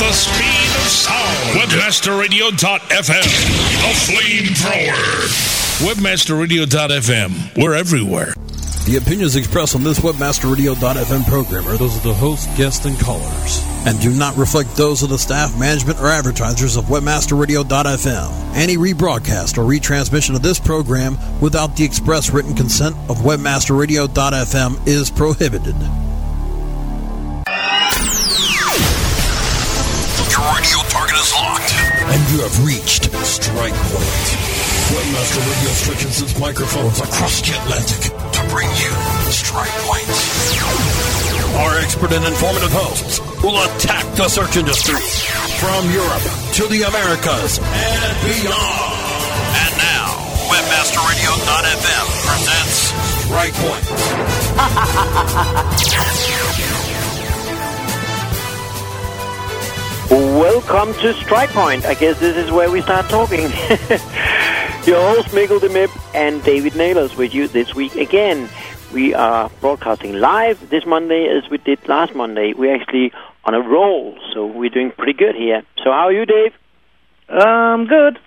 the speed of sound. Webmasterradio.fm. The flamethrower. Webmasterradio.fm. We're everywhere. The opinions expressed on this Webmasterradio.fm program are those of the host, guests, and callers, and do not reflect those of the staff, management, or advertisers of Webmasterradio.fm. Any rebroadcast or retransmission of this program without the express written consent of Webmasterradio.fm is prohibited. Your radio target is locked, and you have reached strike point. Webmaster Radio stretches its microphones across the Atlantic to bring you Strike Point. Our expert and informative hosts will attack the search industry from Europe to the Americas and beyond. And now, WebmasterRadio.fm presents Strike Point. Welcome to Strike Point. I guess this is where we start talking. Your host, Mikkel de Mip and David Naylors with you this week again. We are broadcasting live this Monday as we did last Monday. We're actually on a roll, so we're doing pretty good here. So how are you, Dave? Good.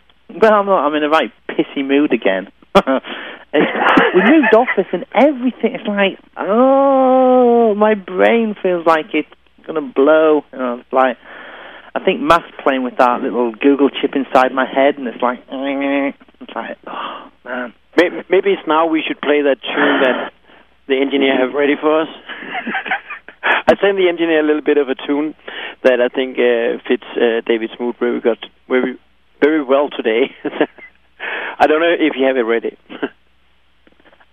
Well, I'm in a right pissy mood again. We moved office and everything. It's like, oh, my brain feels like it's going to blow. And I was like, I think Matt's playing with that little Google chip inside my head, and it's like, oh, man. Maybe it's now we should play that tune that the engineer have ready for us. I sent the engineer a little bit of a tune that I think fits David Smoot very well today. I don't know if you have it ready. I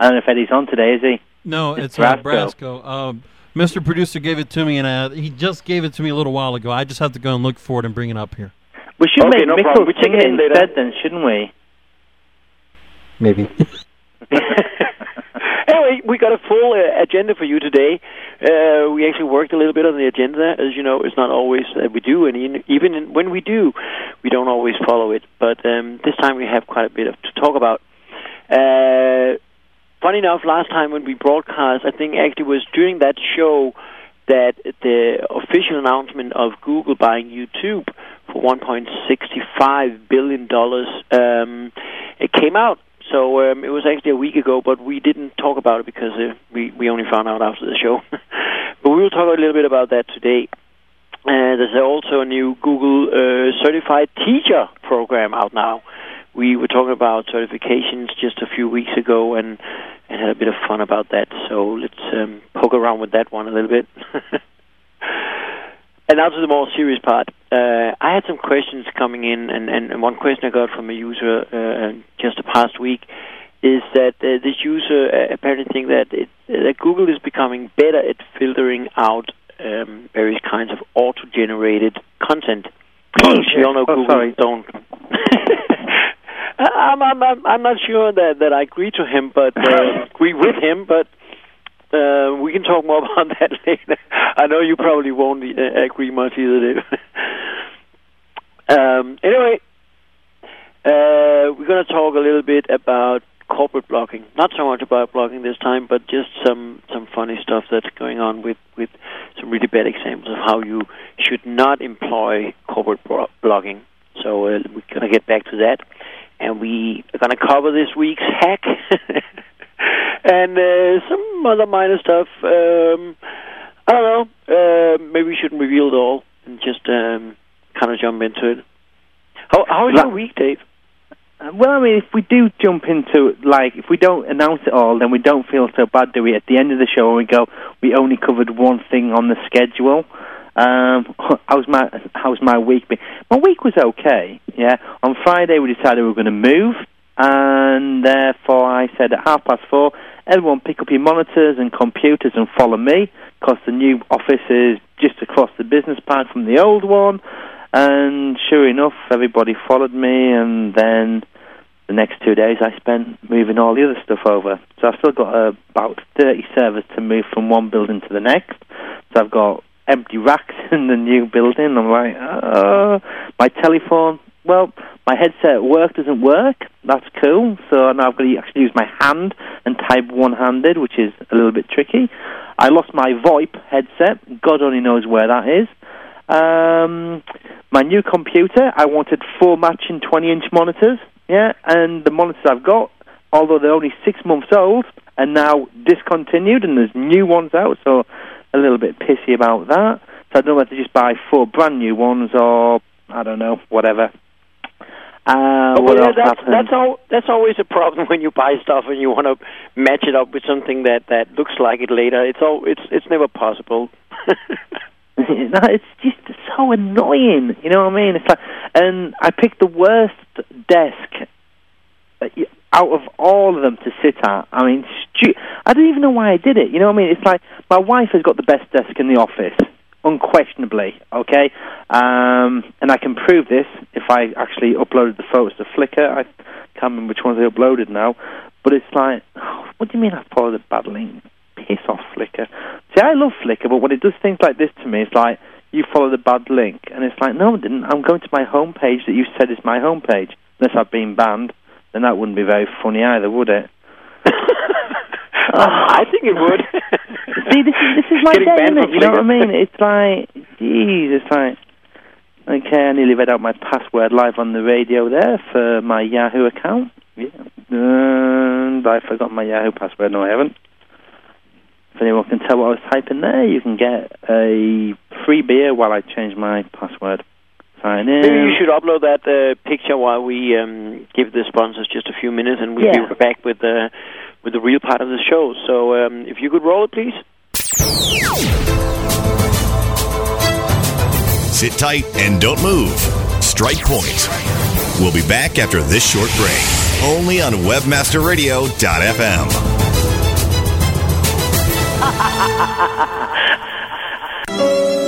don't know if Eddie's on today, is he? No, it's Brasco. Mr. Producer gave it to me, and he just gave it to me a little while ago. I just have to go and look for it and bring it up here. We should make Mikkel sing it instead then, shouldn't we? Maybe. Anyway, we got a full agenda for you today. We actually worked a little bit on the agenda. As you know, it's not always that we do, and even when we do, we don't always follow it. But this time we have quite a bit to talk about. Funny enough, last time when we broadcast, I think actually was during that show that the official announcement of Google buying YouTube for $1.65 billion it came out. So it was actually a week ago, but we didn't talk about it because we only found out after the show. But we will talk a little bit about that today. There's also a new Google Certified Teacher program out now. We were talking about certifications just a few weeks ago and had a bit of fun about that. So let's poke around with that one a little bit. And now to the more serious part. I had some questions coming in, and one question I got from a user just the past week is that this user apparently thinks that Google is becoming better at filtering out various kinds of auto-generated content. We all know Google don't... I'm not sure that I agree to him, but agree with him. But we can talk more about that later. I know you probably won't agree much either, Dave. Anyway, we're going to talk a little bit about corporate blogging. Not so much about blogging this time, but just some funny stuff that's going on with some really bad examples of how you should not employ corporate blogging. So we're going to get back to that. And we are going to cover this week's hack and some other minor stuff. I don't know. Maybe we shouldn't reveal it all and just kind of jump into it. How is your week, Dave? Well, I mean, if we do jump into it, like, if we don't announce it all, then we don't feel so bad, do we? At the end of the show, we go, we only covered one thing on the schedule. How's my week been? My week was okay, yeah. On Friday, we decided we were going to move, and therefore I said at 4:30, everyone pick up your monitors and computers and follow me, because the new office is just across the business park from the old one, and sure enough, everybody followed me, and then the next 2 days I spent moving all the other stuff over. So I've still got about 30 servers to move from one building to the next, so I've got empty racks in the new building. I'm like, my telephone, well, my headset at work doesn't work. That's cool. So now I've got to actually use my hand and type one-handed, which is a little bit tricky. I lost my VoIP headset. God only knows where that is. My new computer, I wanted 4 matching 20-inch monitors, yeah, and the monitors I've got, although they're only 6 months old, are now discontinued, and there's new ones out, so a little bit pissy about that. So I don't know whether to just buy 4 brand-new ones or, I don't know, whatever. That's always a problem when you buy stuff and you want to match it up with something that looks like it later. It's never possible. It's just so annoying. You know what I mean? It's like, and I picked the worst desk out of all of them to sit at. I mean, I don't even know why I did it. You know what I mean? It's like my wife has got the best desk in the office, unquestionably, okay? And I can prove this if I actually uploaded the photos to Flickr. I can't remember which ones I uploaded now. But it's like, what do you mean I've followed a bad link? Piss off, Flickr. See, I love Flickr, but when it does things like this to me, it's like, you followed a bad link. And it's like, no, I didn't. I'm going to my homepage that you said is my homepage. Unless I've been banned, then that wouldn't be very funny either, would it? I think it would. See, this is my day, isn't it? You know what I mean? It's like, jeez, it's like, okay, I nearly read out my password live on the radio there for my Yahoo account. Yeah. And I forgot my Yahoo password. No, I haven't. If anyone can tell what I was typing there, you can get a free beer while I change my password. Sign in. Maybe you should upload that picture while we give the sponsors just a few minutes, and we'll be back with the real part of the show. So if you could roll it, please. Sit tight and don't move. Strike Point. We'll be back after this short break, only on webmasterradio.fm.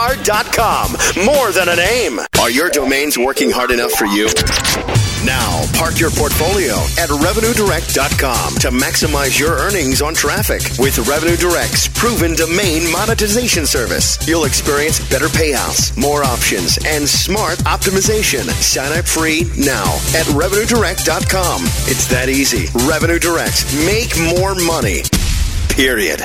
MONIKER.com. More than a name. Are your domains working hard enough for you? Now, park your portfolio at RevenueDirect.com to maximize your earnings on traffic. With Revenue Direct's proven domain monetization service, you'll experience better payouts, more options, and smart optimization. Sign up free now at RevenueDirect.com. It's that easy. Revenue Direct. Make more money. Period.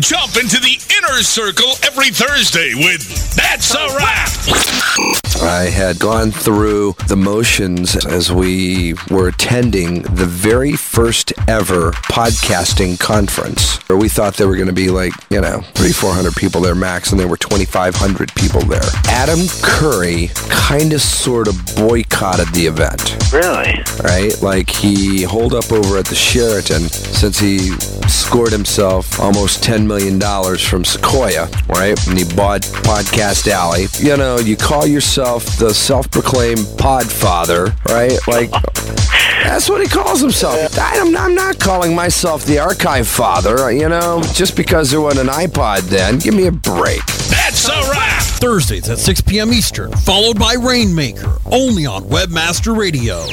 Jump into the inner circle every Thursday with That's a Wrap. I had gone through the motions as we were attending the very first ever podcasting conference, where we thought there were going to be 300-400 people there max, and there were 2,500 people there. Adam Curry kind of sort of boycotted the event. Really? Right? He holed up over at the Sheraton since he scored himself almost $10 million from Sequoia, right? And he bought Podcast Alley. You know, you call yourself the self-proclaimed podfather, right? That's what he calls himself. I'm not calling myself the archive father, just because there wasn't an iPod then. Give me a break. That's a wrap! Thursdays at 6 p.m. Eastern, followed by Rainmaker, only on Webmaster Radio.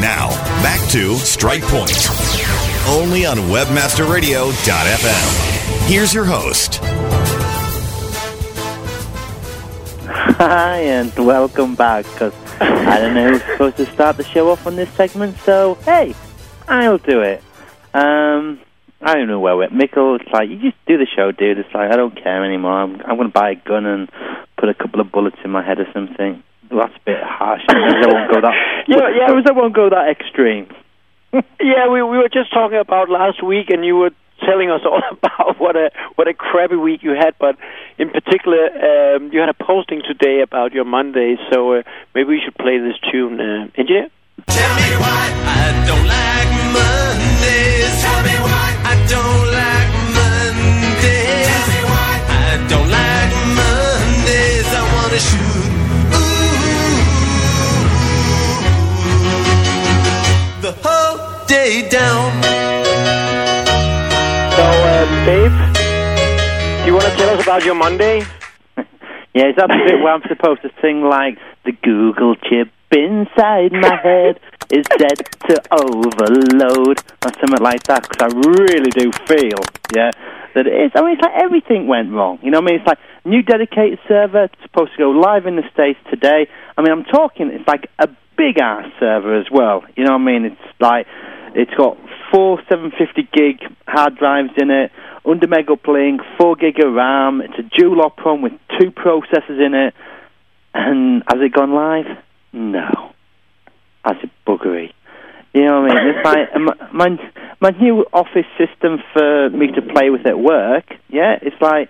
Now, back to Strike Point, only on webmasterradio.fm. Here's your host. Hi, and welcome back, because I don't know who's supposed to start the show off on this segment, so, hey, I'll do it. I don't know where we're at. Mikkel, it's like, you just do the show, dude. It's like, I don't care anymore. I'm going to buy a gun and put a couple of bullets in my head or something. That's a bit harsh. I won't go that. I won't go that extreme. We were just talking about last week, and you were telling us all about what a crappy week you had, but in particular, you had a posting today about your Mondays, so maybe we should play this tune. Engineer? Tell me why I don't like Mondays. Tell me why I don't like Mondays. Tell me why I don't like Mondays. I want to shoot. Ooh. The whole day down. So, Dave, do you want to tell us about your Monday? Yeah, is that the bit where I'm supposed to sing like the Google chip inside my head is dead to overload or something like that? Because I really do feel, yeah, that it is. I mean, it's like everything went wrong. You know what I mean? It's like new dedicated server supposed to go live in the States today. I mean, I'm talking, it's like a big-ass server as well. You know what I mean? It's like, it's got 4 750-gig hard drives in it, 100 megaplink, 4 gig of RAM. It's a dual Opron with 2 processors in it. And has it gone live? No. That's a buggery. You know what I mean? It's like my new office system for me to play with at work, yeah, it's like,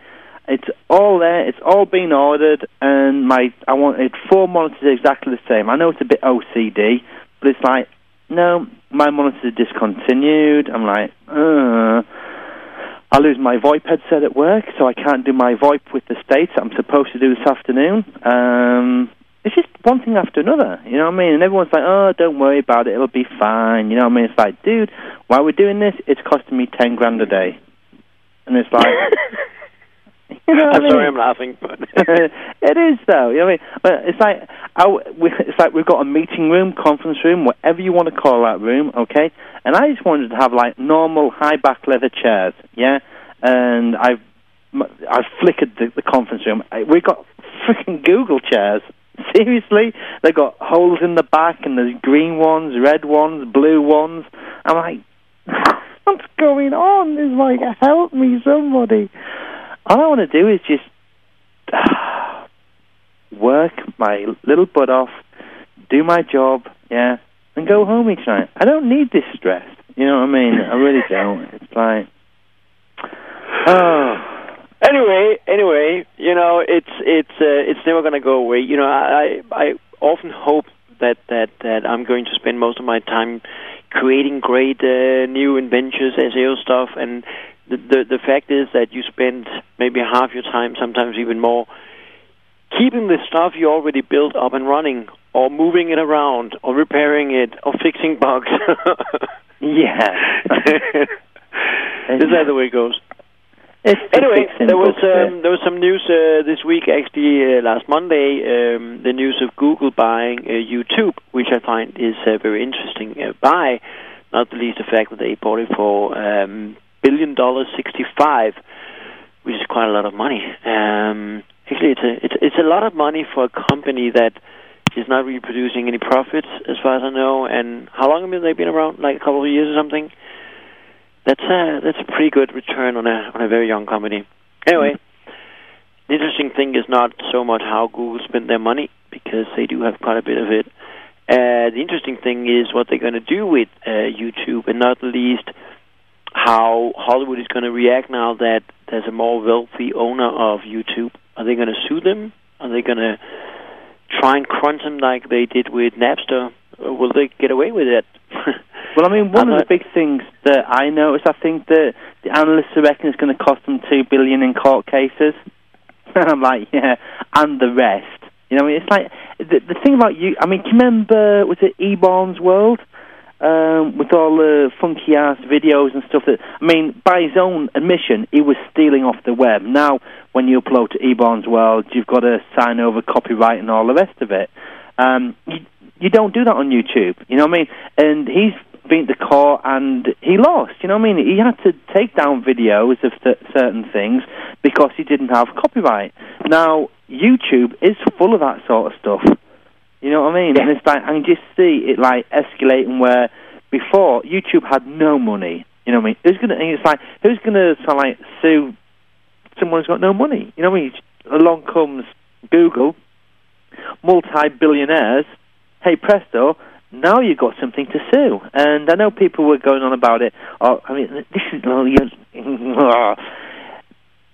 it's all there, it's all been ordered, and I wanted 4 monitors exactly the same. I know it's a bit OCD, but it's like, no, my monitors are discontinued. I'm like, I lose my VoIP headset at work, so I can't do my VoIP with the States that I'm supposed to do this afternoon. It's just one thing after another, you know what I mean? And everyone's like, oh, don't worry about it, it'll be fine, you know what I mean? It's like, dude, while we're doing this, it's costing me $10,000 a day. And it's like... You know I'm sorry, I'm laughing, but it is though. You know what I mean? But it's like we've got a meeting room, conference room, whatever you want to call that room, okay? And I just wanted to have like normal high back leather chairs, yeah. And I've flickered the conference room. We've got freaking Google chairs. Seriously, they've got holes in the back, and there's green ones, red ones, blue ones. I'm like, what's going on? It's like, help me, somebody. All I want to do is just work my little butt off, do my job, yeah, and go home each night. I don't need this stress. You know what I mean? I really don't. It's like, oh. Anyway, you know, it's never going to go away. You know, I often hope that I'm going to spend most of my time creating great new inventions, SEO stuff, and. The fact is that you spend maybe half your time, sometimes even more, keeping the stuff you already built up and running, or moving it around, or repairing it, or fixing bugs. Yeah. This is how the way it goes. Anyway, there was some news this week, actually last Monday, the news of Google buying YouTube, which I find is a very interesting buy, not the least the fact that they bought it for... $1.65 billion, which is quite a lot of money. Actually, it's a lot of money for a company that is not really producing any profits, as far as I know. And how long have they been around? Like a couple of years or something. That's a pretty good return on a very young company. Anyway, The interesting thing is not so much how Google spent their money, because they do have quite a bit of it. The interesting thing is what they're going to do with YouTube, and not least. How Hollywood is going to react now that there's a more wealthy owner of YouTube. Are they going to sue them? Are they going to try and crunch them like they did with Napster? Or will they get away with it? Well, I mean, one of the big things that I noticed, I think that the analysts reckon it's going to cost them $2 billion in court cases. I'm like, yeah, and the rest. You know, I mean, it's like, the thing about you, I mean, do you remember, was it Ebon's World? With all the funky-ass videos and stuff that... I mean, by his own admission, he was stealing off the web. Now, when you upload to Ebon's World, you've got to sign over copyright and all the rest of it. You don't do that on YouTube, you know what I mean? And he's been to court and he lost, you know what I mean? He had to take down videos of certain things because he didn't have copyright. Now, YouTube is full of that sort of stuff. You know what I mean? Yeah. And it's like, I can just see it like escalating where before YouTube had no money. You know what I mean? Who's gonna like sue someone who's got no money? You know what I mean? Along comes Google, multi-billionaires. Hey presto, now you've got something to sue. And I know people were going on about it. Oh, I mean, this is...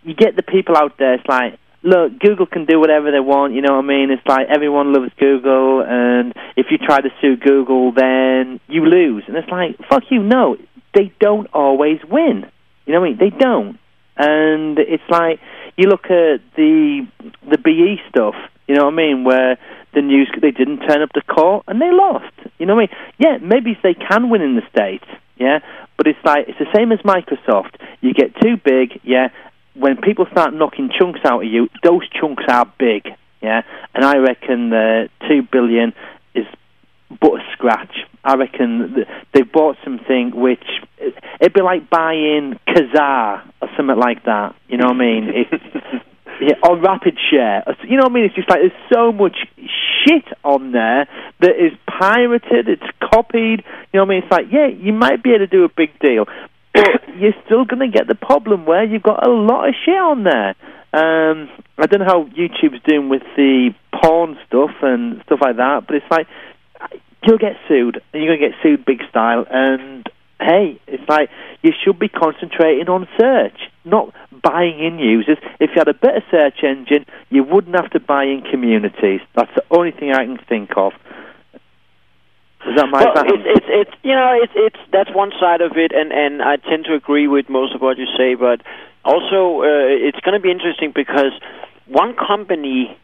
You get the people out there, it's like, look, Google can do whatever they want, you know what I mean? It's like everyone loves Google, and if you try to sue Google, then you lose. And it's like, fuck you, no, they don't always win. You know what I mean? They don't. And it's like, you look at the BE stuff, you know what I mean, where the news, they didn't turn up to court, and they lost. You know what I mean? Yeah, maybe they can win in the States, yeah? But it's like, it's the same as Microsoft. You get too big, yeah? When people start knocking chunks out of you, those chunks are big, yeah? And I reckon the $2 billion is but a scratch. I reckon they bought something which... It'd be like buying Kazaa or something like that, you know what I mean? Yeah, or Rapid Share. You know what I mean? It's just like there's so much shit on there that is pirated, it's copied, you know what I mean? It's like, yeah, you might be able to do a big deal, but you're still going to get the problem where you've got a lot of shit on there. I don't know how YouTube's doing with the porn stuff and stuff like that, but it's like, you'll get sued, and you're going to get sued big style, and hey, it's like, you should be concentrating on search, not buying in users. If you had a better search engine, you wouldn't have to buy in communities. That's the only thing I can think of. That's one side of it, and I tend to agree with most of what you say, but also it's going to be interesting because one company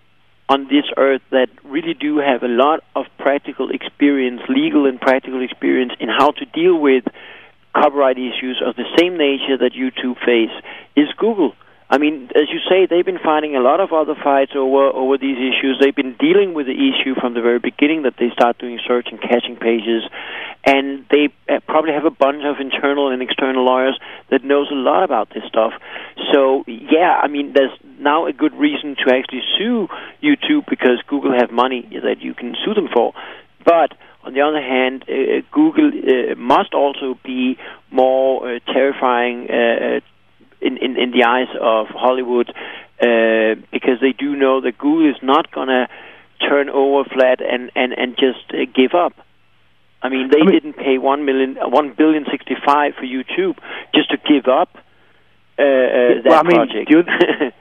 on this earth that really do have a lot of practical experience, legal and practical experience in how to deal with copyright issues of the same nature that YouTube face is Google. I mean, as you say, they've been fighting a lot of other fights over these issues. They've been dealing with the issue from the very beginning that they start doing search and caching pages, and they probably have a bunch of internal and external lawyers that knows a lot about this stuff. So, yeah, I mean, there's now a good reason to actually sue YouTube because Google have money that you can sue them for. But on the other hand, Google must also be more terrifying in the eyes of Hollywood, because they do know that Google is not going to turn over flat and just give up. I mean, they didn't pay $1.065 billion for YouTube just to give up project. The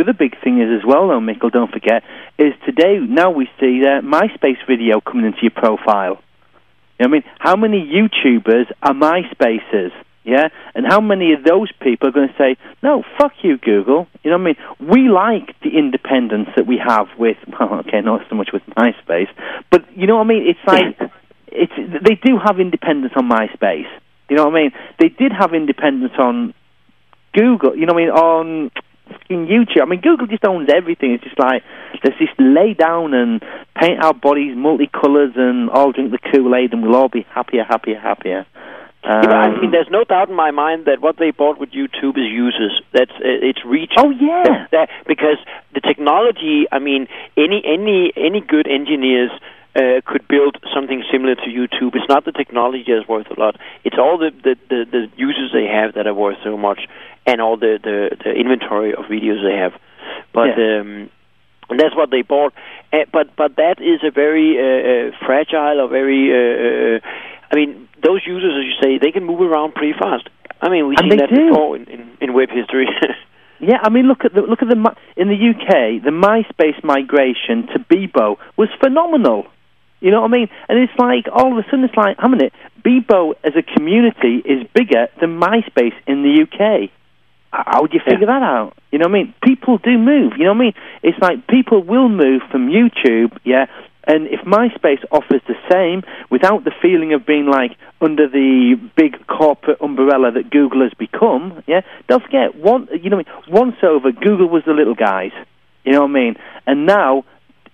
other big thing is as well, though, Mikkel, don't forget, is today now we see MySpace video coming into your profile. You know what I mean, how many YouTubers are MySpacers? Yeah, and how many of those people are going to say, no, fuck you, Google? You know what I mean? We like the independence that we have with, well, okay, not so much with MySpace, but you know what I mean? It's like, they do have independence on MySpace. You know what I mean? They did have independence on Google, you know what I mean, on fucking YouTube. I mean, Google just owns everything. It's just like, let's just lay down and paint our bodies multicolours and all drink the Kool-Aid and we'll all be happier. I mean, there's no doubt in my mind that what they bought with YouTube is users. That's its reach. Oh yeah, because the technology. I mean, any good engineers could build something similar to YouTube. It's not the technology that's worth a lot. It's all the users they have that are worth so much, and all the inventory of videos they have. But yeah. And that's what they bought. But that is a very fragile or very. Those users, as you say, they can move around pretty fast. I mean, we've seen that before in web history. Yeah, I mean, look at the in the UK, the MySpace migration to Bebo was phenomenal. You know what I mean? And it's like, all of a sudden, it's like, Bebo as a community is bigger than MySpace in the UK. How would you figure that out? You know what I mean? People do move. You know what I mean? It's like people will move from YouTube, yeah. And if MySpace offers the same, without the feeling of being, like, under the big corporate umbrella that Google has become, yeah, don't forget, once over, Google was the little guys, you know what I mean? And now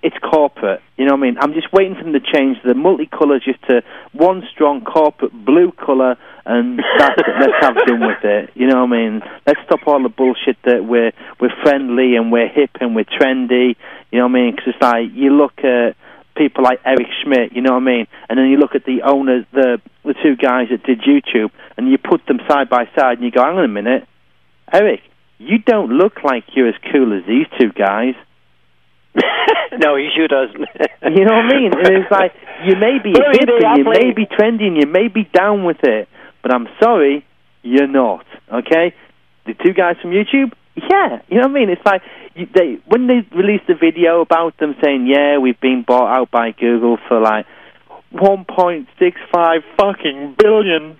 it's corporate, you know what I mean? I'm just waiting for them to change the multicolours just to one strong corporate blue colour, and that's it. Let's have done with it, you know what I mean? Let's stop all the bullshit that we're friendly and we're hip and we're trendy, you know what I mean? Because it's like, you look at people like Eric Schmidt, you know what I mean? And then you look at the owners, the two guys that did YouTube, and you put them side by side, and you go, hang on a minute, Eric, you don't look like you're as cool as these two guys. No, he sure doesn't. You know what I mean? It's like, you may be a hippie, you may be trending, you may be down with it, but I'm sorry, you're not, okay? The two guys from YouTube, yeah, you know what I mean? It's like, when they released the video about them saying, yeah, we've been bought out by Google for like $1.65 fucking billion,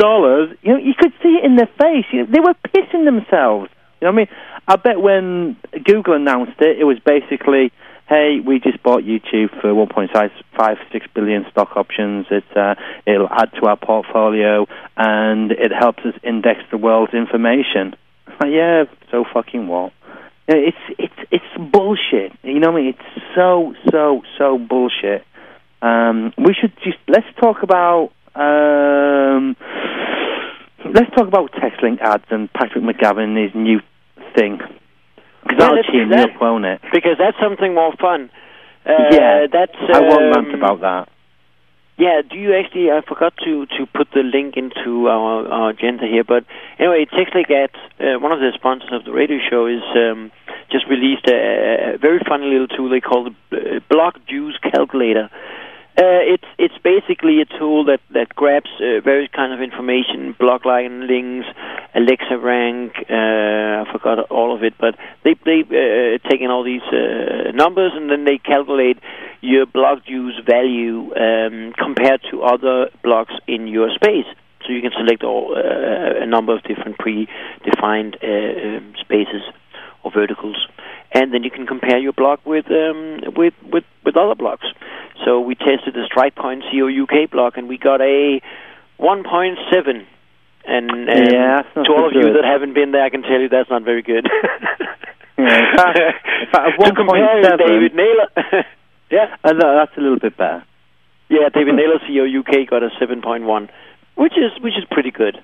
you know, you could see it in their face. You know, they were pissing themselves. You know what I mean? I bet when Google announced it, it was basically, hey, we just bought YouTube for $1.56 billion stock options. It'll add to our portfolio, and it helps us index the world's information. Yeah, so fucking what? It's bullshit. You know what I mean? It's so bullshit. We should just let's talk about text link ads and Patrick McGavin and his new thing, because that'll cheer me up, won't it? Because that's something more fun. Yeah, that's, I won't rant about that. Yeah, do you actually? I forgot to put the link into our agenda here, but anyway, TextLinkAds, one of the sponsors of the radio show, is just released a very funny little tool they call the Block Juice Calculator. It's basically a tool that grabs various kinds of information, block line links, Alexa rank, I forgot all of it, but they take in all these numbers and then they calculate your block juice value compared to other blocks in your space. So you can select a number of different predefined spaces or verticals, and then you can compare your block with other blocks. So we tested the StrikePoint COUK block, and we got a 1.7. And yeah, to all of you that haven't been there, I can tell you that's not very good. Yeah, to compare with David Naylor. Yeah, that's a little bit better. Yeah, David Naylor COUK got a 7.1, which is pretty good.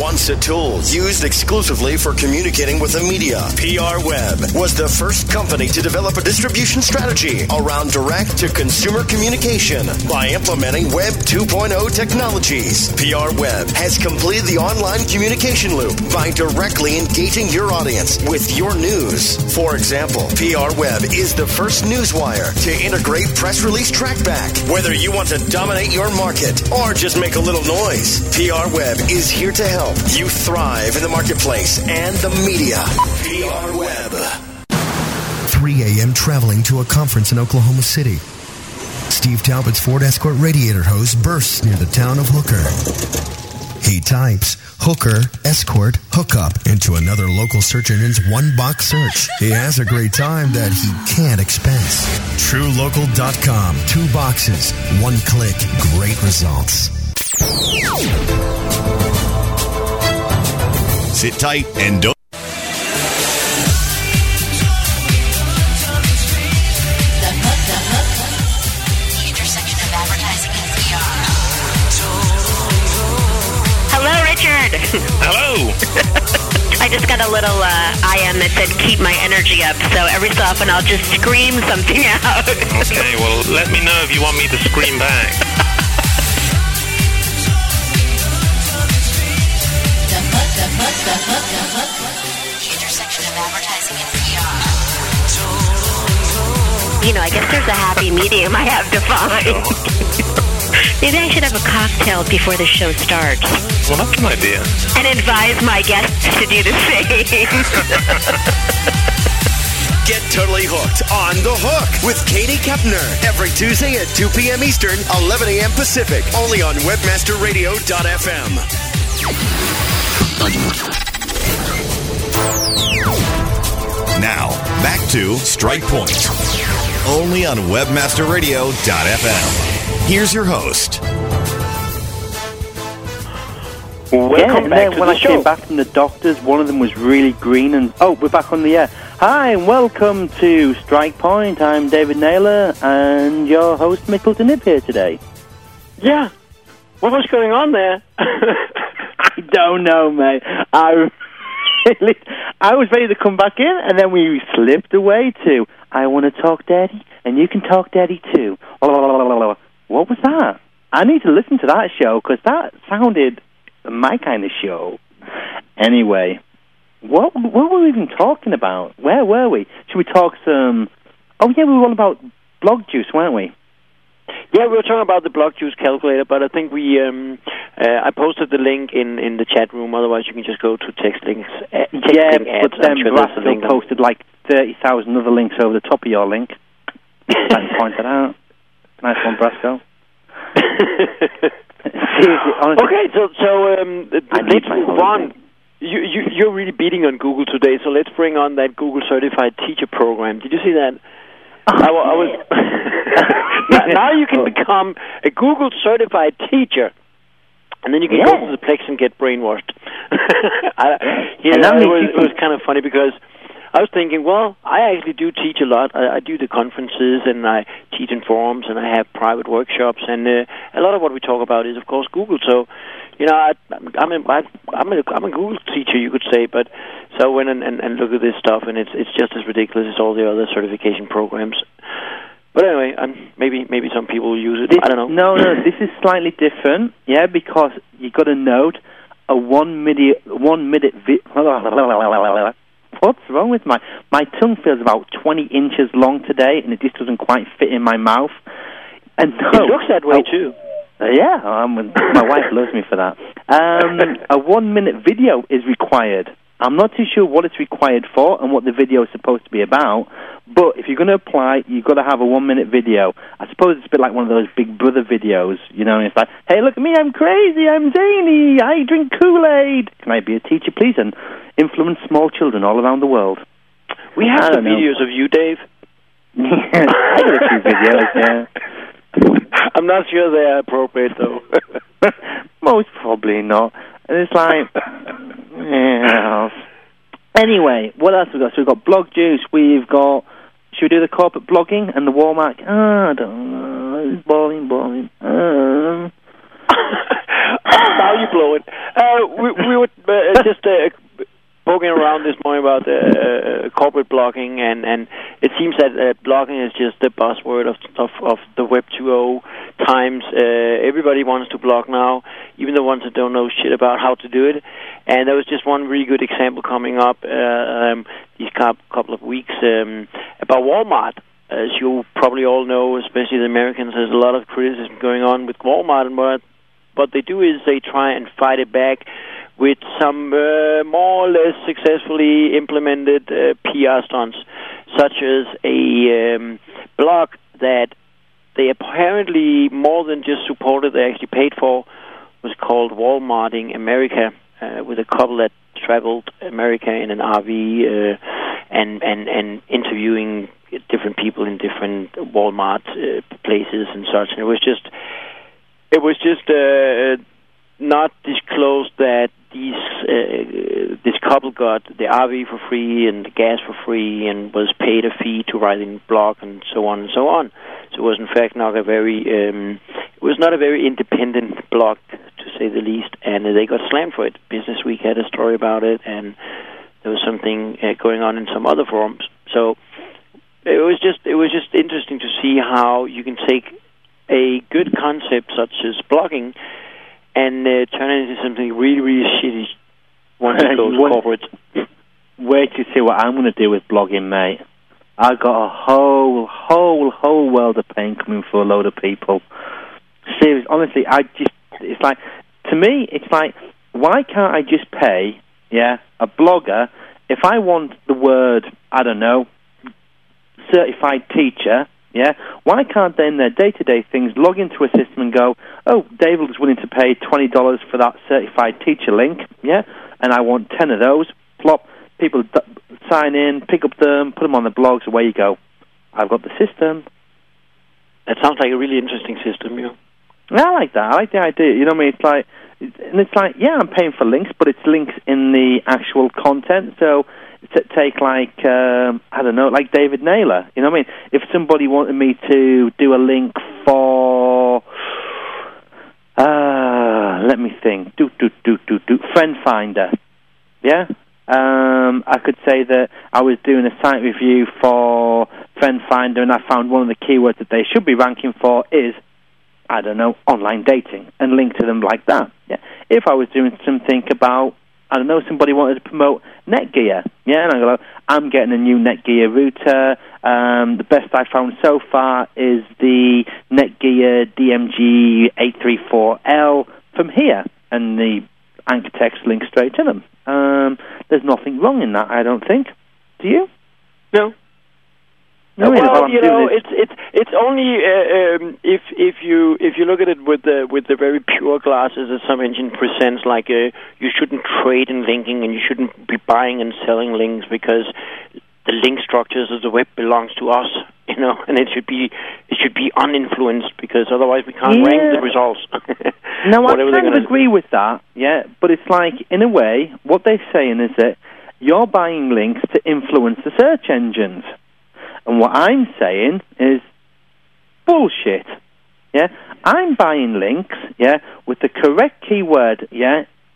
Once a tool used exclusively for communicating with the media, PR Web was the first company to develop a distribution strategy around direct-to-consumer communication by implementing Web 2.0 technologies. PR Web has completed the online communication loop by directly engaging your audience with your news. For example, PR Web is the first newswire to integrate press release trackback. Whether you want to dominate your market or just make a little noise, PR Web is here to help you thrive in the marketplace and the media. PR Web. 3 a.m. traveling to a conference in Oklahoma City. Steve Talbot's Ford Escort radiator hose bursts near the town of Hooker. He types Hooker Escort Hookup into another local search engine's one-box search. He has a great time that he can't expense. TrueLocal.com. 2 boxes, 1 click, great results. Sit tight and don't. Hello. I just got a little IM that said keep my energy up, so every so often I'll just scream something out. Okay, well, let me know if you want me to scream back. The intersection of advertising and PR. You know, I guess there's a happy medium I have to find. Maybe I should have a cocktail before the show starts. Well, that's an idea. And advise my guests to do the same. Get totally hooked on The Hook with Katie Kepner. Every Tuesday at 2 p.m. Eastern, 11 a.m. Pacific. Only on WebmasterRadio.fm. Now, back to Strike Point. Only on WebmasterRadio.fm. Here's your host. Welcome back to the show. When I came back from the doctors, one of them was really green and... Oh, we're back on the air. Hi, and welcome to Strike Point. I'm David Naylor, and your host, Mickleton Nib, here today. Yeah. What was going on there? I don't know, mate. I was ready to come back in, and then we slipped away to, I want to talk daddy, and you can talk daddy too. What was that? I need to listen to that show, because that sounded my kind of show. Anyway, what were we even talking about? Where were we? Should we talk some... Oh, yeah, we were all about Blog Juice, weren't we? Yeah, we were talking about the Blog Juice calculator, but I think we... I posted the link in the chat room, otherwise you can just go to text links. Yeah, but then Brassfield posted like 30,000 other links over the top of your link. I pointed out. Nice one, Brasco. Seriously, honestly. Okay, so let's move on. You're really beating on Google today, so let's bring on that Google Certified Teacher Program. Did you see that? Oh, now you can become a Google Certified Teacher, and then you can go to the Plex and get brainwashed. It was kind of funny because... I was thinking, well, I actually do teach a lot. I do the conferences, and I teach in forums, and I have private workshops, and a lot of what we talk about is, of course, Google. So, you know, I'm a Google teacher, you could say, but so I went and look at this stuff, and it's just as ridiculous as all the other certification programs. But anyway, maybe some people use it. I don't know. No, this is slightly different, yeah, because you got to note a one minute What's wrong with my tongue feels about 20 inches long today, and it just doesn't quite fit in my mouth. And so, it looks that way, too. Yeah, my wife loves me for that. A one-minute video is required. I'm not too sure what it's required for and what the video is supposed to be about, but if you're going to apply, you've got to have a one-minute video. I suppose it's a bit like one of those Big Brother videos, you know, and it's like, hey, look at me, I'm crazy, I'm zany, I drink Kool-Aid. Can I be a teacher, please, and influence small children all around the world? We have some videos of you, Dave. I have a few videos, yeah. I'm not sure they're appropriate, though. Most probably not. And it's like... Yeah. Anyway, what else have we got? So we've got Blog Juice, we've got... Should we do the corporate blogging and the Walmart? I don't know. It's boring. How you blow it? We were just poking around this morning about corporate blogging, and it seems that blogging is just the buzzword of the Web 2.0 times. Everybody wants to blog now, even the ones that don't know shit about how to do it. And there was just one really good example coming up these couple of weeks about Walmart. As you probably all know, especially the Americans, there's a lot of criticism going on with Walmart, and what they do is they try and fight it back with some more or less successfully implemented PR stunts, such as a blog that they apparently more than just supported, they actually paid for, was called Walmarting America, with a couple that traveled America in an RV and interviewing different people in different Walmart places and such. And it was just not disclosed that this couple got the RV for free and the gas for free and was paid a fee to write in blog and so on and so on. So it was in fact not a very independent blog, to say the least, and they got slammed for it. Business Week had a story about it, and there was something going on in some other forums. So it was just interesting to see how you can take a good concept such as blogging and turn it into something really, really shitty. One of those corporates. Wait till you see what I'm going to do with blogging, mate. I got a whole world of pain coming for a load of people. Seriously, honestly, it's like, to me, it's like, why can't I just pay, a blogger, if I want the word, I don't know, certified teacher, why can't they in their day-to-day things log into a system and go, oh, David is willing to pay $20 for that certified teacher link, and I want 10 of those. Plop, people sign in, pick up them, put them on the blogs, away you go. I've got the system. That sounds like a really interesting system, Yeah, I like that. I like the idea. You know what I mean? It's like, I'm paying for links, but it's links in the actual content, so take like, like David Naylor. You know what I mean? If somebody wanted me to do a link for, let me think, Friend Finder, I could say that I was doing a site review for Friend Finder, and I found one of the keywords that they should be ranking for is, online dating, and link to them like that. Yeah. If I was doing something about, somebody wanted to promote Netgear. Yeah, and I go, I'm getting a new Netgear router. The best I found so far is the Netgear DMG834L from here. And the anchor text links straight to them. There's nothing wrong in that, I don't think. Do you? No. Well, it's only if you look at it with the very pure glasses that some engine presents, like you shouldn't trade in linking and you shouldn't be buying and selling links because the link structures of the web belongs to us, and it should be uninfluenced because otherwise we can't rank the results. No, I kind of agree with that. Yeah, but it's like in a way what they're saying is that you're buying links to influence the search engines. And what I'm saying is bullshit, I'm buying links, with the correct keyword,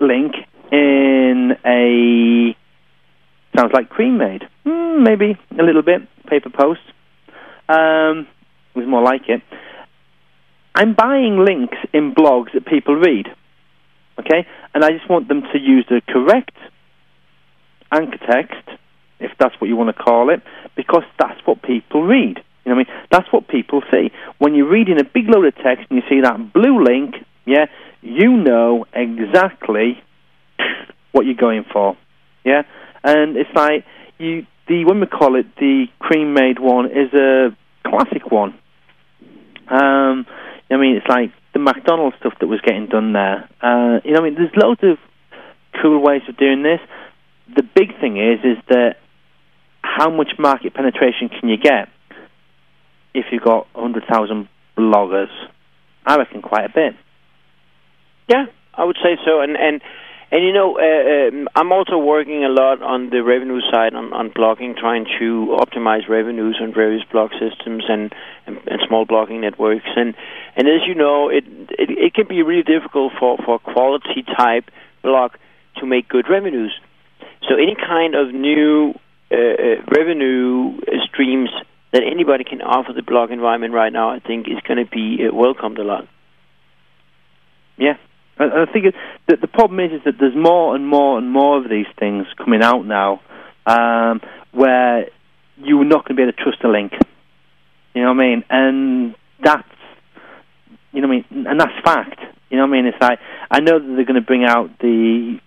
link in a... Sounds like cream made. Maybe a little bit. Paper post. It was more like it. I'm buying links in blogs that people read, okay? And I just want them to use the correct anchor text, if that's what you want to call it, because that's what people read. You know what I mean? That's what people see. When you're reading a big load of text and you see that blue link, you know exactly what you're going for. Yeah? And it's like, the cream-made one is a classic one. I mean, it's like the McDonald's stuff that was getting done there. There's loads of cool ways of doing this. The big thing is that how much market penetration can you get if you've got 100,000 bloggers? I reckon quite a bit. Yeah, I would say so. And And, you know, I'm also working a lot on the revenue side, on blocking, trying to optimize revenues on various block systems and small blocking networks. And as you know, it can be really difficult for quality-type block to make good revenues. So any kind of new revenue streams that anybody can offer the block environment right now, I think is going to be welcomed a lot. Yeah. I think the problem is that there's more and more of these things coming out now, where you're not going to be able to trust a link. You know what I mean? And that's, you know what I mean? And that's fact. You know what I mean? It's like, I know that they're going to bring out the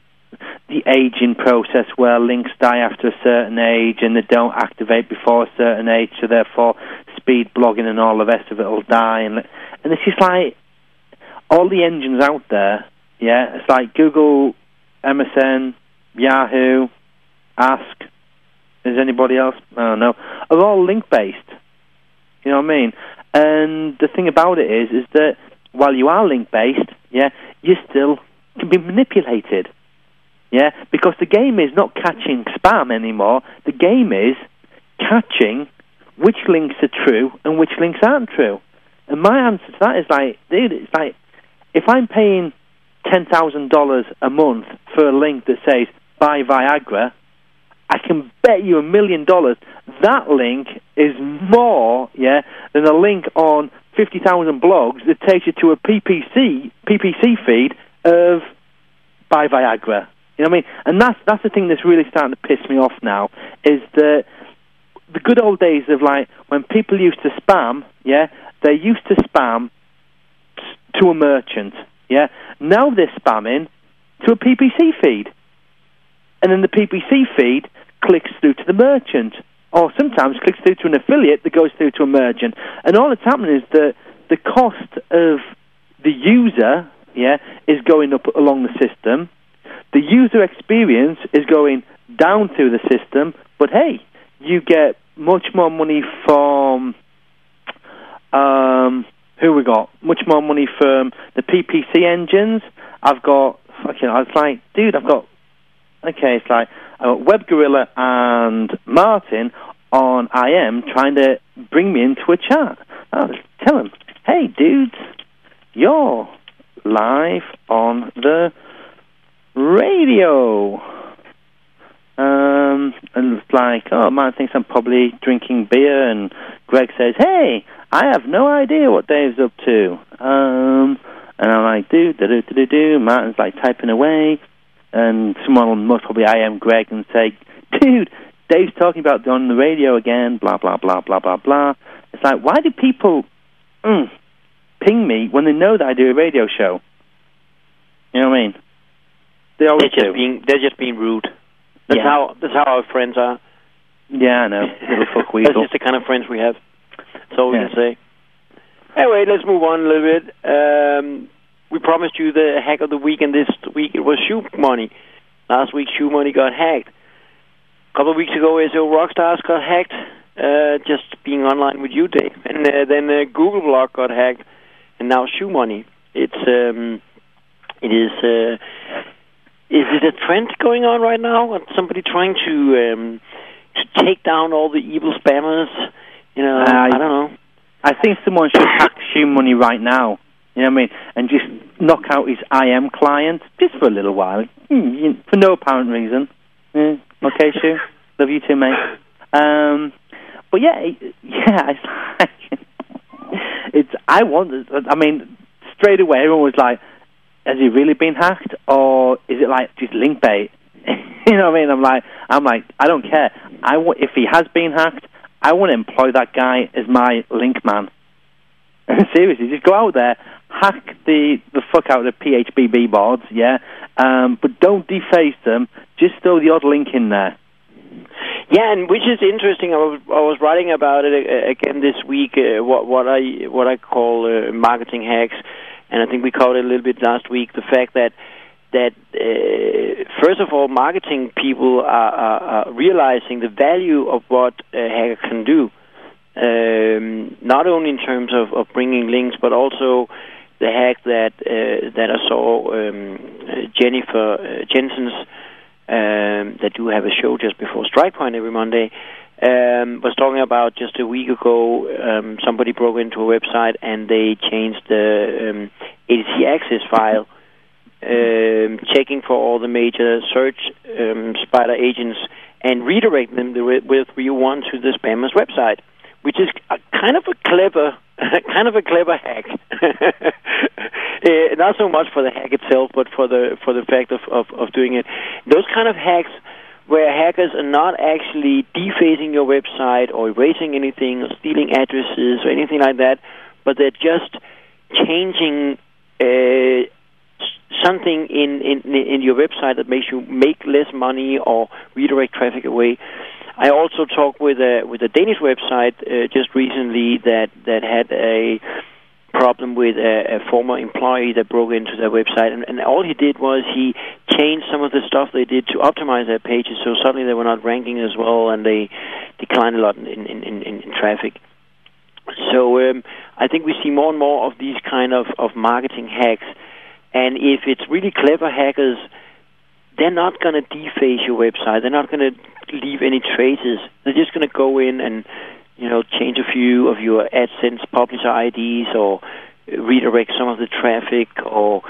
aging process where links die after a certain age and they don't activate before a certain age, so therefore speed blogging and all the rest of it will die. And it's just like, all the engines out there, yeah, it's like Google, MSN, Yahoo, Ask, is anybody else? I don't know. Are all link-based. You know what I mean? And the thing about it is that while you are link-based, yeah, you still can be manipulated, yeah, because the game is not catching spam anymore. The game is catching which links are true and which links aren't true. And my answer to that is like, dude, it's like, if I'm paying $10,000 a month for a link that says, buy Viagra, I can bet you $1 million that link is more, yeah, than a link on 50,000 blogs that takes you to a PPC feed of buy Viagra. You know what I mean? And that's the thing that's really starting to piss me off now, is that the good old days of, like, when people used to spam, yeah, they used to spam to a merchant, yeah? Now they're spamming to a PPC feed. And then the PPC feed clicks through to the merchant, or sometimes clicks through to an affiliate that goes through to a merchant. And all that's happening is that the cost of the user, yeah, is going up along the system. The user experience is going down through the system, but hey, you get much more money from... who we got? Much more money from the PPC engines. I've got fucking. I was like, dude, I've got. Okay, it's like I got WebGorilla and Martin on IM trying to bring me into a chat. I was telling him, hey, dudes, you're live on the radio. And it's like, oh, Martin thinks I'm probably drinking beer, and Greg says, hey, I have no idea what Dave's up to. And I'm like, do. Martin's like typing away. And someone will most probably IM Greg and say, dude, Dave's talking about on the radio again, blah, blah, blah, blah, blah, blah. It's like, why do people ping me when they know that I do a radio show? You know what I mean? They always do. They're just being rude. That's how our friends are. Yeah, I know. Little fuck weasel. That's just the kind of friends we have. That's all we can say. Anyway, let's move on a little bit. We promised you the hack of the week, and this week it was Shoe Money. Last week, Shoe Money got hacked. A couple of weeks ago, ASO Rockstars got hacked, just being online with you, Dave. And then Google Block got hacked, and now Shoe Money. Is it a trend going on right now? Somebody trying to take down all the evil spammers? You know, I don't know. I think someone should hack Shoe Money right now. You know what I mean? And just knock out his IM client just for a little while, for no apparent reason. Okay, Shoe, love you too, mate. But yeah. Straight away everyone was like, "Has he really been hacked, or is it like just link bait?" You know what I mean? I'm like, I don't care. If he has been hacked, I want to employ that guy as my link man. Seriously, just go out there, hack the fuck out of the PHBB boards, yeah? But don't deface them, just throw the odd link in there. Yeah, and which is interesting, I was writing about it again this week, what I call marketing hacks, and I think we covered it a little bit last week, the fact that first of all, marketing people are realizing the value of what a hacker can do, not only in terms of bringing links, but also the hack that I saw Jennifer Jensen's that do have a show just before Strike Point every Monday, was talking about just a week ago, somebody broke into a website and they changed the ADC access file, checking for all the major search spider agents and redirect them with re1 to the spammer's website, which is kind of a clever hack. Not so much for the hack itself, but for the fact of doing it. Those kind of hacks where hackers are not actually defacing your website or erasing anything or stealing addresses or anything like that, but they're just changing something in your website that makes you make less money or redirect traffic away. I also talked with a Danish website just recently that had a problem with a former employee that broke into their website, and all he did was he changed some of the stuff they did to optimize their pages, so suddenly they were not ranking as well, and they declined a lot in traffic. So I think we see more and more of these kind of marketing hacks, and if it's really clever hackers, they're not going to deface your website. They're not going to leave any traces. They're just going to go in and change a few of your AdSense publisher IDs or redirect some of the traffic or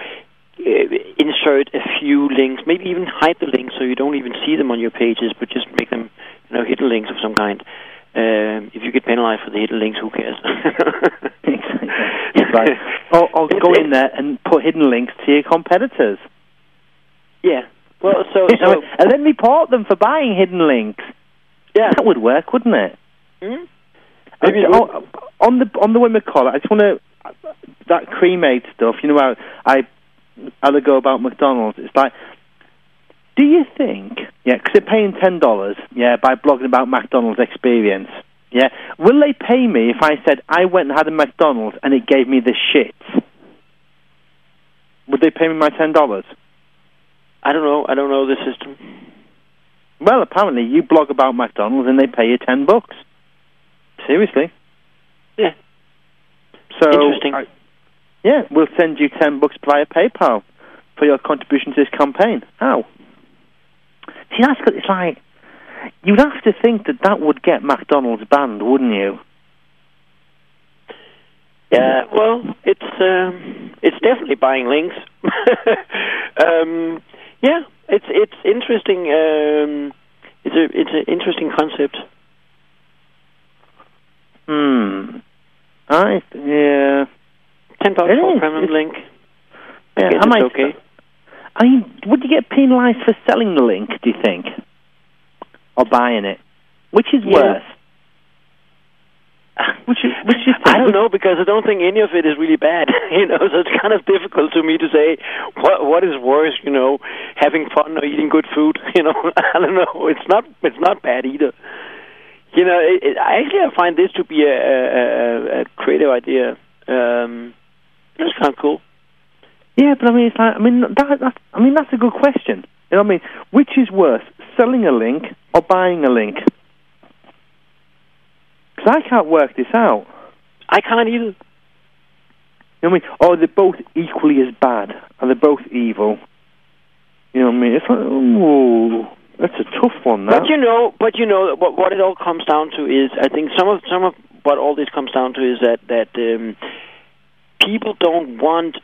insert a few links, maybe even hide the links so you don't even see them on your pages, but just make them hidden links of some kind. If you get penalized for the hidden links, who cares? Exactly. Right. Or go in there and put hidden links to your competitors. Yeah. Well, so and then report them for buying hidden links. Yeah. That would work, wouldn't it? Mm-hmm. Maybe on the WinMcCall, I just want to that cremate stuff. How they go about McDonald's. It's like, do you think? Yeah, because they're paying $10. Yeah, by blogging about McDonald's experience. Yeah, will they pay me if I said I went and had a McDonald's and it gave me the shits? Would they pay me my $10? I don't know. I don't know the system. Well, apparently you blog about McDonald's and they pay you $10. Seriously? Yeah. So, interesting. We'll send you $10 via PayPal for your contribution to this campaign. How? See, it's like, you'd have to think that would get McDonald's banned, wouldn't you? Yeah, well, it's definitely buying links. It's interesting. It's an interesting concept. Yeah. $10 for a premium link. Yeah, okay. I mean, would you get penalized for selling the link, do you think? Or buying it? Which is worse? Which is I don't know, because I don't think any of it is really bad, so it's kind of difficult to me to say what is worse, having fun or eating good food, I don't know. It's not bad either. I find this to be a creative idea. That's kind of cool. Yeah, but that's a good question. Which is worse, selling a link or buying a link? Because I can't work this out. I can't either. Or they're both equally as bad, and they're both evil. It's like, ooh. That's a tough one, though. But what it all comes down to is, I think some of what all this comes down to is that people don't want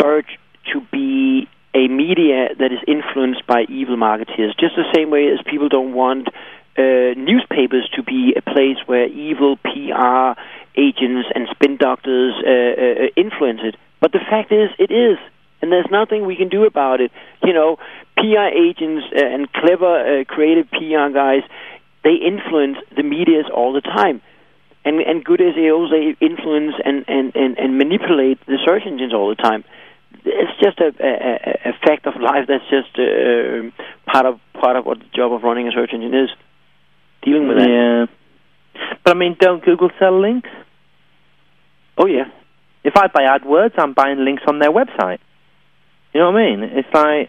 search to be a media that is influenced by evil marketeers. Just the same way as people don't want newspapers to be a place where evil PR agents and spin doctors influence it. But the fact is, it is. And there's nothing we can do about it. PR agents and clever, creative PR guys, they influence the medias all the time. And good SEOs, they influence and manipulate the search engines all the time. It's just a fact of life. That's just part of what the job of running a search engine is, dealing with that. Yeah. But, don't Google sell links? Oh, yeah. If I buy AdWords, I'm buying links on their website. You know what I mean? It's like,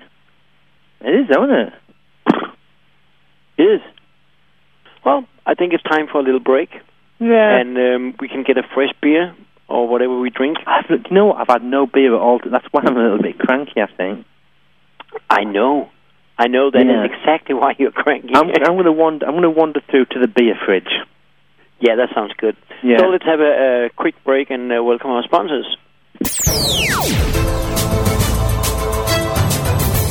it is, isn't it? It is. Well, I think it's time for a little break. Yeah. And we can get a fresh beer or whatever we drink. I've had no beer at all. That's why I'm a little bit cranky, I think. I know that is exactly why you're cranky. I'm going to wander through to the beer fridge. Yeah, that sounds good. Yeah. So let's have a quick break and welcome our sponsors.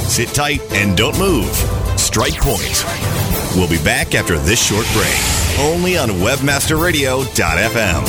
Sit tight and don't move. Strike Point. We'll be back after this short break. Only on WebmasterRadio.fm.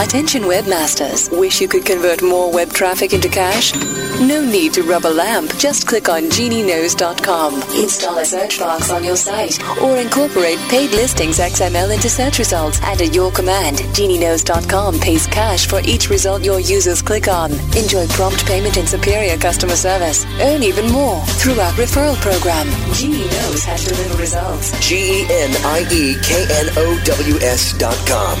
Attention webmasters, wish you could convert more web traffic into cash? No need to rub a lamp, just click on GenieKnows.com. Install a search box on your site or incorporate paid listings XML into search results, and at your command, GenieKnows.com pays cash for each result your users click on. Enjoy prompt payment and superior customer service. Earn even more through our referral program. Genie Knows how to deliver results. GenieKnows.com.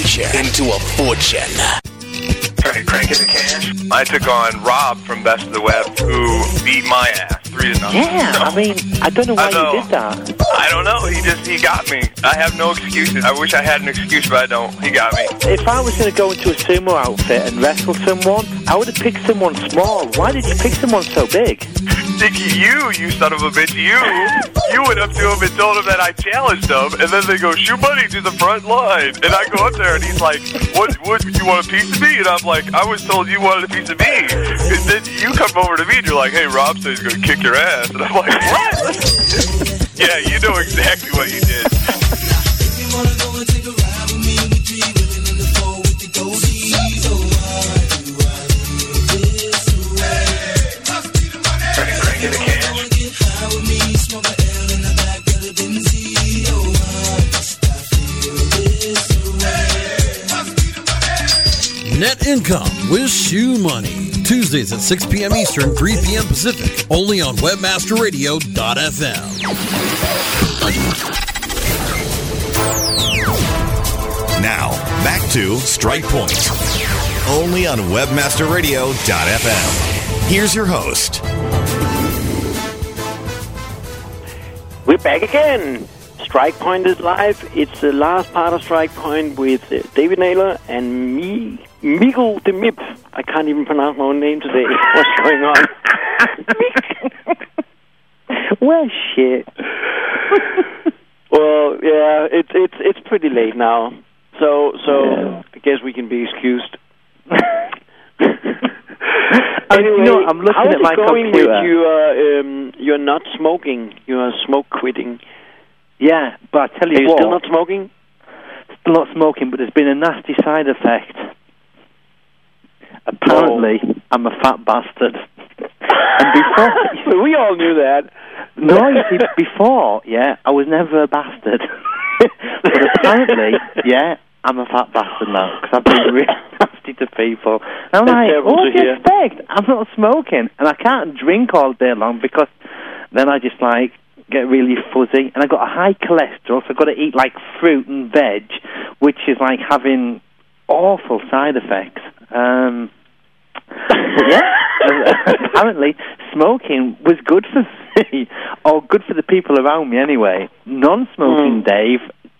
into a fortune. Pretty cranky the cash. I took on Rob from Best of the Web, who beat my ass 3-0. Yeah, so, I don't know why you did that. I don't know. He got me. I have no excuses. I wish I had an excuse, but I don't. He got me. If I was going to go into a sumo outfit and wrestle someone, I would have picked someone small. Why did you pick someone so big? Dickie, you son of a bitch, you went up to him and told him that I challenged him, and then they go, shoot buddy to the front line. And I go up there, and he's like, what you want a piece of me? And I'm like, I was told you wanted a piece of me. And then you come over to me, and you're like, hey, Rob said he's going to kick your ass. And I'm like, what? Yeah, you know exactly what you did. Net Income with Shoe Money. Tuesdays at 6 p.m. Eastern, 3 p.m. Pacific. Only on WebmasterRadio.fm. Now, back to Strike Point. Only on WebmasterRadio.fm. Here's your host. We're back again. Strike Point is live. It's the last part of Strike Point with David Naylor and me, Mikkel Demip. I can't even pronounce my own name today. What's going on? Well, shit. Well, yeah, it's pretty late now, so yeah. I guess we can be excused. Anyway, I'm looking at my computer. How is it going with you're not smoking? You are smoke quitting. Yeah, but I tell you what. Are you still not smoking? Still not smoking, but there's been a nasty side effect. Apparently, I'm a fat bastard. And before, so we all knew that. No, you see, before, yeah, I was never a bastard. But apparently, yeah, I'm a fat bastard now because I've been really nasty to people. And I'm like, what do you expect? I'm not smoking, and I can't drink all day long because then I just like get really fuzzy, and I got a high cholesterol, so I've got to eat like fruit and veg, which is like having awful side effects. But yeah, apparently smoking was good for me, or good for the people around me anyway. Non-smoking, Dave.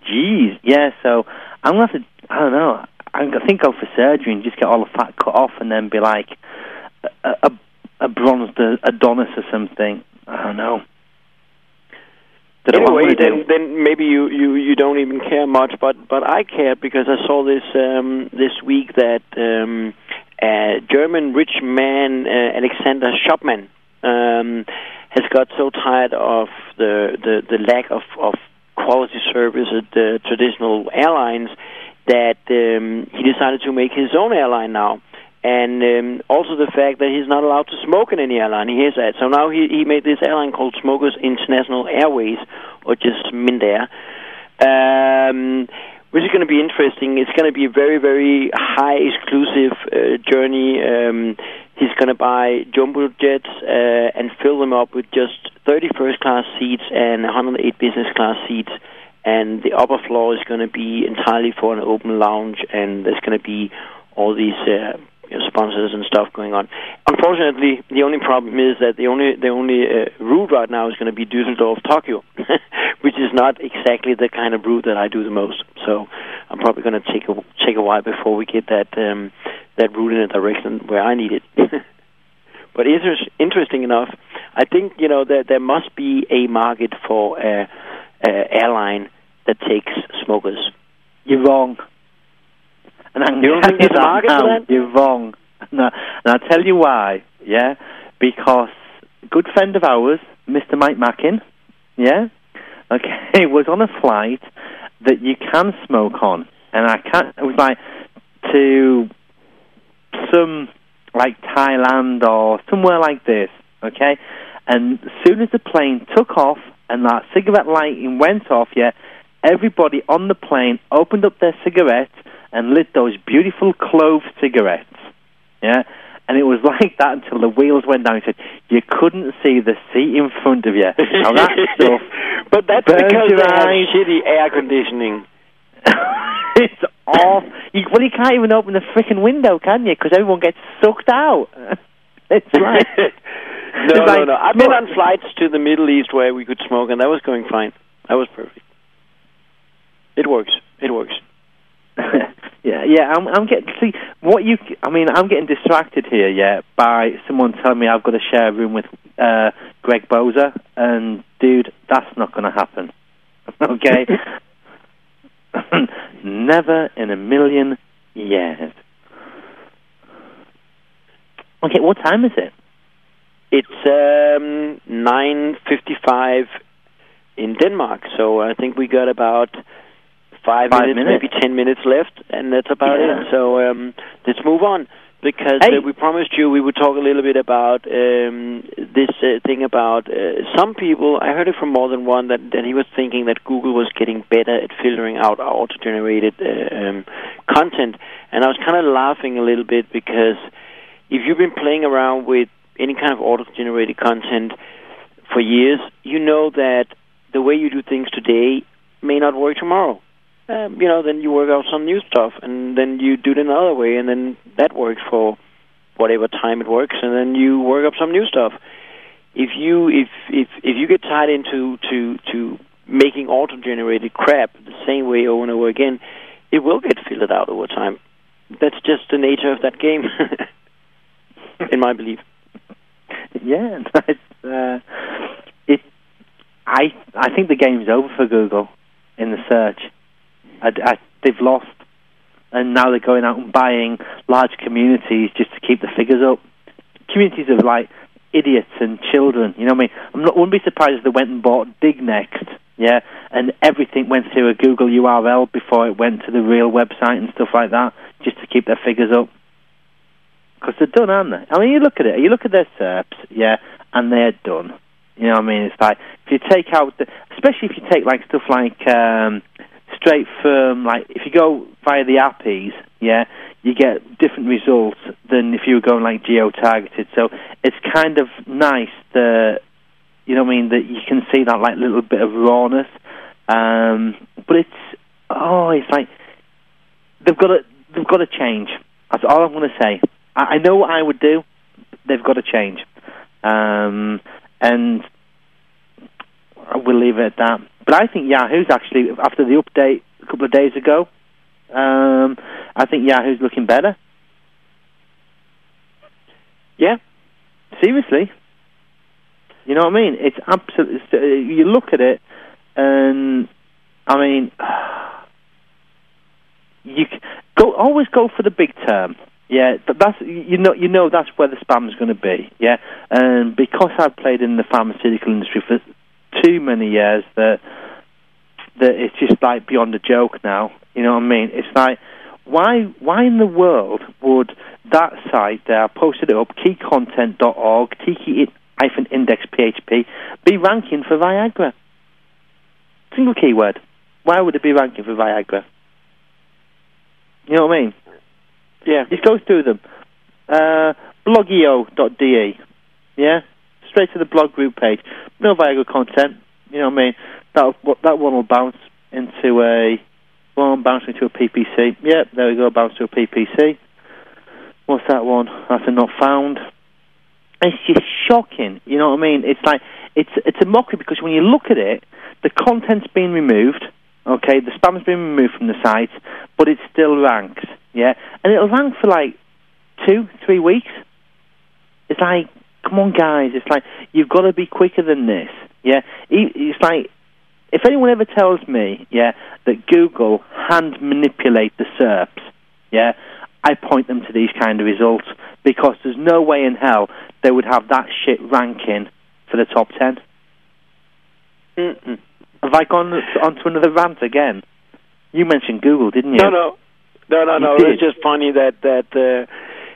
Jeez, yeah. So I'm gonna have to. I don't know. I think go for surgery and just get all the fat cut off and then be like a bronzed Adonis or something. I don't know. Anyway, then maybe you don't even care much, but I care because I saw this this week that a German rich man, Alexander Shopman, has got so tired of the lack of quality service at the traditional airlines that he decided to make his own airline now. And also the fact that he's not allowed to smoke in any airline. He hears that. So now he made this airline called Smokers International Airways, or just Mindair, which is going to be interesting. It's going to be a very, very high exclusive journey. He's going to buy jumbo jets and fill them up with just 30 first-class seats and 108 business-class seats. And the upper floor is going to be entirely for an open lounge, and there's going to be all these... sponsors and stuff going on. Unfortunately, the only problem is that the only route right now is going to be Düsseldorf, Tokyo, which is not exactly the kind of route that I do the most. So I'm probably going to take a while before we get that route in a direction where I need it. But interesting enough, I think that there must be a market for an airline that takes smokers. You're wrong. And I don't think there's a market for that? You're wrong. No. And I'll tell you why, yeah? Because a good friend of ours, Mr. Mike Mackin, yeah? Okay, was on a flight that you can smoke on. And it was like to some, like Thailand or somewhere like this, okay? And as soon as the plane took off and that cigarette lighting went off, yeah, everybody on the plane opened up their cigarettes and lit those beautiful clove cigarettes, yeah? And it was like that until the wheels went down. He said, you couldn't see the seat in front of you. Now that stuff... But that's because they have shitty air conditioning. It's off. Well, you can't even open the frickin' window, can you? Because everyone gets sucked out. That's right. No. I've been on flights to the Middle East where we could smoke, and that was going fine. That was perfect. It works. Yeah. I'm getting I'm getting distracted here, yeah, by someone telling me I've got to share a room with Greg Boza, and dude, that's not going to happen. Okay, never in a million years. Okay, what time is it? It's 9:55 in Denmark, so I think we got about. 5 minutes, maybe 10 minutes left, and that's about it. So let's move on, because we promised you we would talk a little bit about this thing about some people. I heard it from more than one that he was thinking that Google was getting better at filtering out our auto-generated content, and I was kind of laughing a little bit, because if you've been playing around with any kind of auto-generated content for years, you know that the way you do things today may not work tomorrow. Then you work out some new stuff, and then you do it another way, and then that works for whatever time it works, and then you work up some new stuff. If you get tied into to making auto-generated crap the same way over and over again, it will get filtered out over time. That's just the nature of that game, in my belief. Yeah, I think the game's over for Google in the search. They've lost, and now they're going out and buying large communities just to keep the figures up. Communities of like idiots and children, you know what I mean? I wouldn't be surprised if they went and bought DigNext, yeah, and everything went through a Google URL before it went to the real website and stuff like that, just to keep their figures up. Because they're done, aren't they? I mean, you look at their SERPs, yeah, and they're done. You know what I mean? It's like, if you take out, especially if you take like stuff like, straight from, like, if you go via the appies, yeah, you get different results than if you were going, like, geo-targeted. So it's kind of nice that, you know what I mean, that you can see that, like, little bit of rawness. But it's like, they've got to change. That's all I'm going to say. I know what I would do. They've got to change. And we'll leave it at that. But I think Yahoo's actually, after the update a couple of days ago, I think Yahoo's looking better. Yeah, seriously. You know what I mean? It's absolutely... You look at it, and I mean, you go always go for the big term. Yeah, but that's you know that's where the spam is going to be. Yeah, and because I've played in the pharmaceutical industry for too many years, that it's just like beyond a joke now. You know what I mean? It's like, why in the world would that site there, I posted it up, keycontent.org, tiki-index.php, be ranking for Viagra? Single keyword. Why would it be ranking for Viagra? You know what I mean? Yeah. Just go through them. Blogio.de. Yeah? Straight to the blog group page. No Viagra content. You know what I mean? That one will bounce into a... One bouncing to a PPC. Yep, there we go, bounce to a PPC. What's that one? That's a not found. It's just shocking, you know what I mean? It's like, it's a mockery, because when you look at it, the content's been removed, okay, the spam's been removed from the site, but it still ranks, yeah? And it'll rank for like 2-3 weeks. It's like, come on, guys, it's like, you've got to be quicker than this, yeah? It's like... If anyone ever tells me, yeah, that Google hand manipulate the SERPs, yeah, I point them to these kind of results, because there's no way in hell they would have that shit ranking for the top 10. Mm-mm. Have I gone on to another rant again? You mentioned Google, didn't you? No. It's just funny that.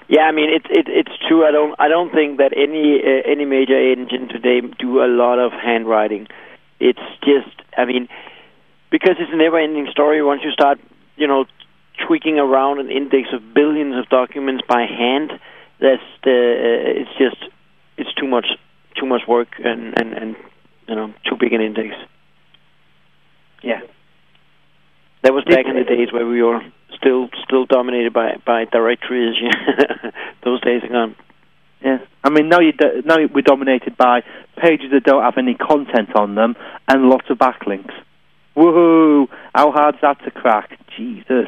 Yeah, I mean it's true. I don't think that any major engine today do a lot of handwriting. It's just, I mean, because it's a never-ending story. Once you start, tweaking around an index of billions of documents by hand, it's too much work, and too big an index. Yeah, that was back in the days where we were still dominated by directories. Those days are gone. Yeah, I mean now we're dominated by pages that don't have any content on them and lots of backlinks. Woohoo! How hard's that to crack? Jesus!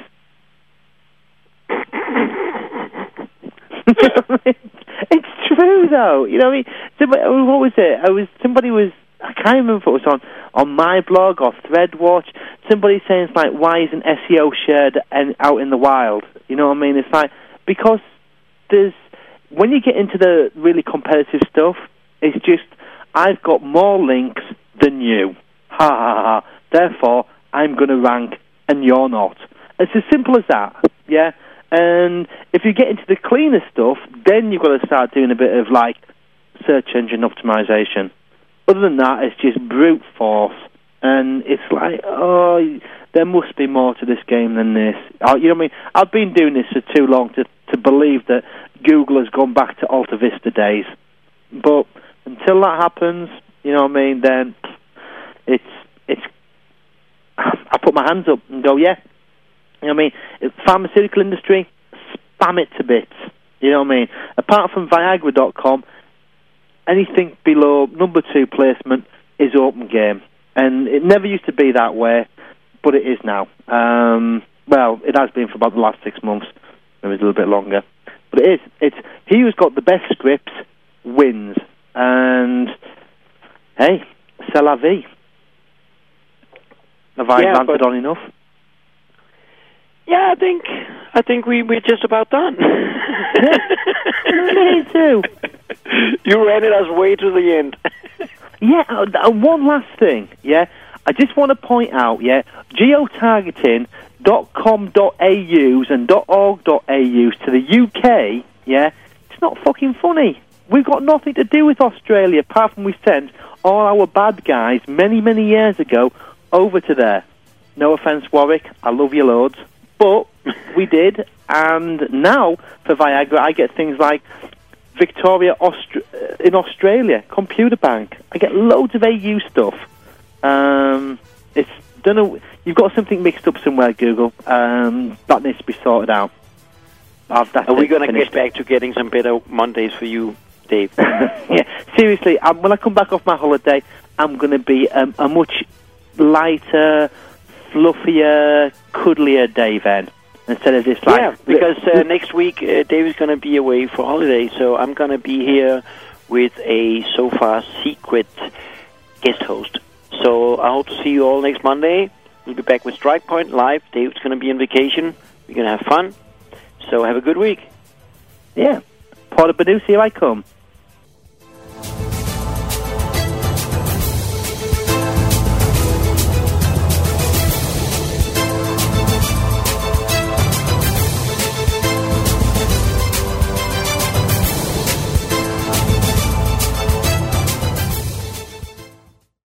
It's true though. You know what I mean? What was it? I can't remember if it was on my blog or ThreadWatch. Somebody saying it's like, why isn't SEO shared and out in the wild? You know what I mean? It's like, because there's... When you get into the really competitive stuff, it's just, I've got more links than you. Ha ha ha. Therefore, I'm going to rank and you're not. It's as simple as that, yeah? And if you get into the cleaner stuff, then you've got to start doing a bit of, like, search engine optimization. Other than that, it's just brute force. And it's like, oh, there must be more to this game than this. You know what I mean? I've been doing this for too long to believe that Google has gone back to Alta Vista days. But until that happens, you know what I mean, then it's I put my hands up and go, yeah. You know what I mean? Pharmaceutical industry, spam it to bits. You know what I mean? Apart from Viagra.com, anything below number 2 placement is open game. And it never used to be that way, but it is now. Well, it has been for about the last 6 months. Maybe a little bit longer. But it is. It's he who's got the best scripts wins. And, hey, c'est la vie. Have I ranted on enough? Yeah, I think we're just about done. Me too. You ran it us way to the end. Yeah, and one last thing, yeah. I just want to point out, yeah, geotargeting.com.aus and .org.aus to the UK, yeah, it's not fucking funny. We've got nothing to do with Australia, apart from we sent all our bad guys many, many years ago over to there. No offence, Warwick, I love you loads, but we did, and now for Viagra I get things like... Victoria in Australia, Computer Bank. I get loads of AU stuff. It's don't know. You've got something mixed up somewhere, Google. That needs to be sorted out. Are we going to get back to getting some better Mondays for you, Dave? Yeah, seriously. When I come back off my holiday, I'm going to be a much lighter, fluffier, cuddlier Dave. instead of this slide. Yeah, because next week David's going to be away for holiday, so I'm going to be here with a so far secret guest host. So I hope to see you all next Monday. We'll be back with Strike Point live. David's going to be on vacation. We're going to have fun. So have a good week. Yeah. Porta Benussi, I come.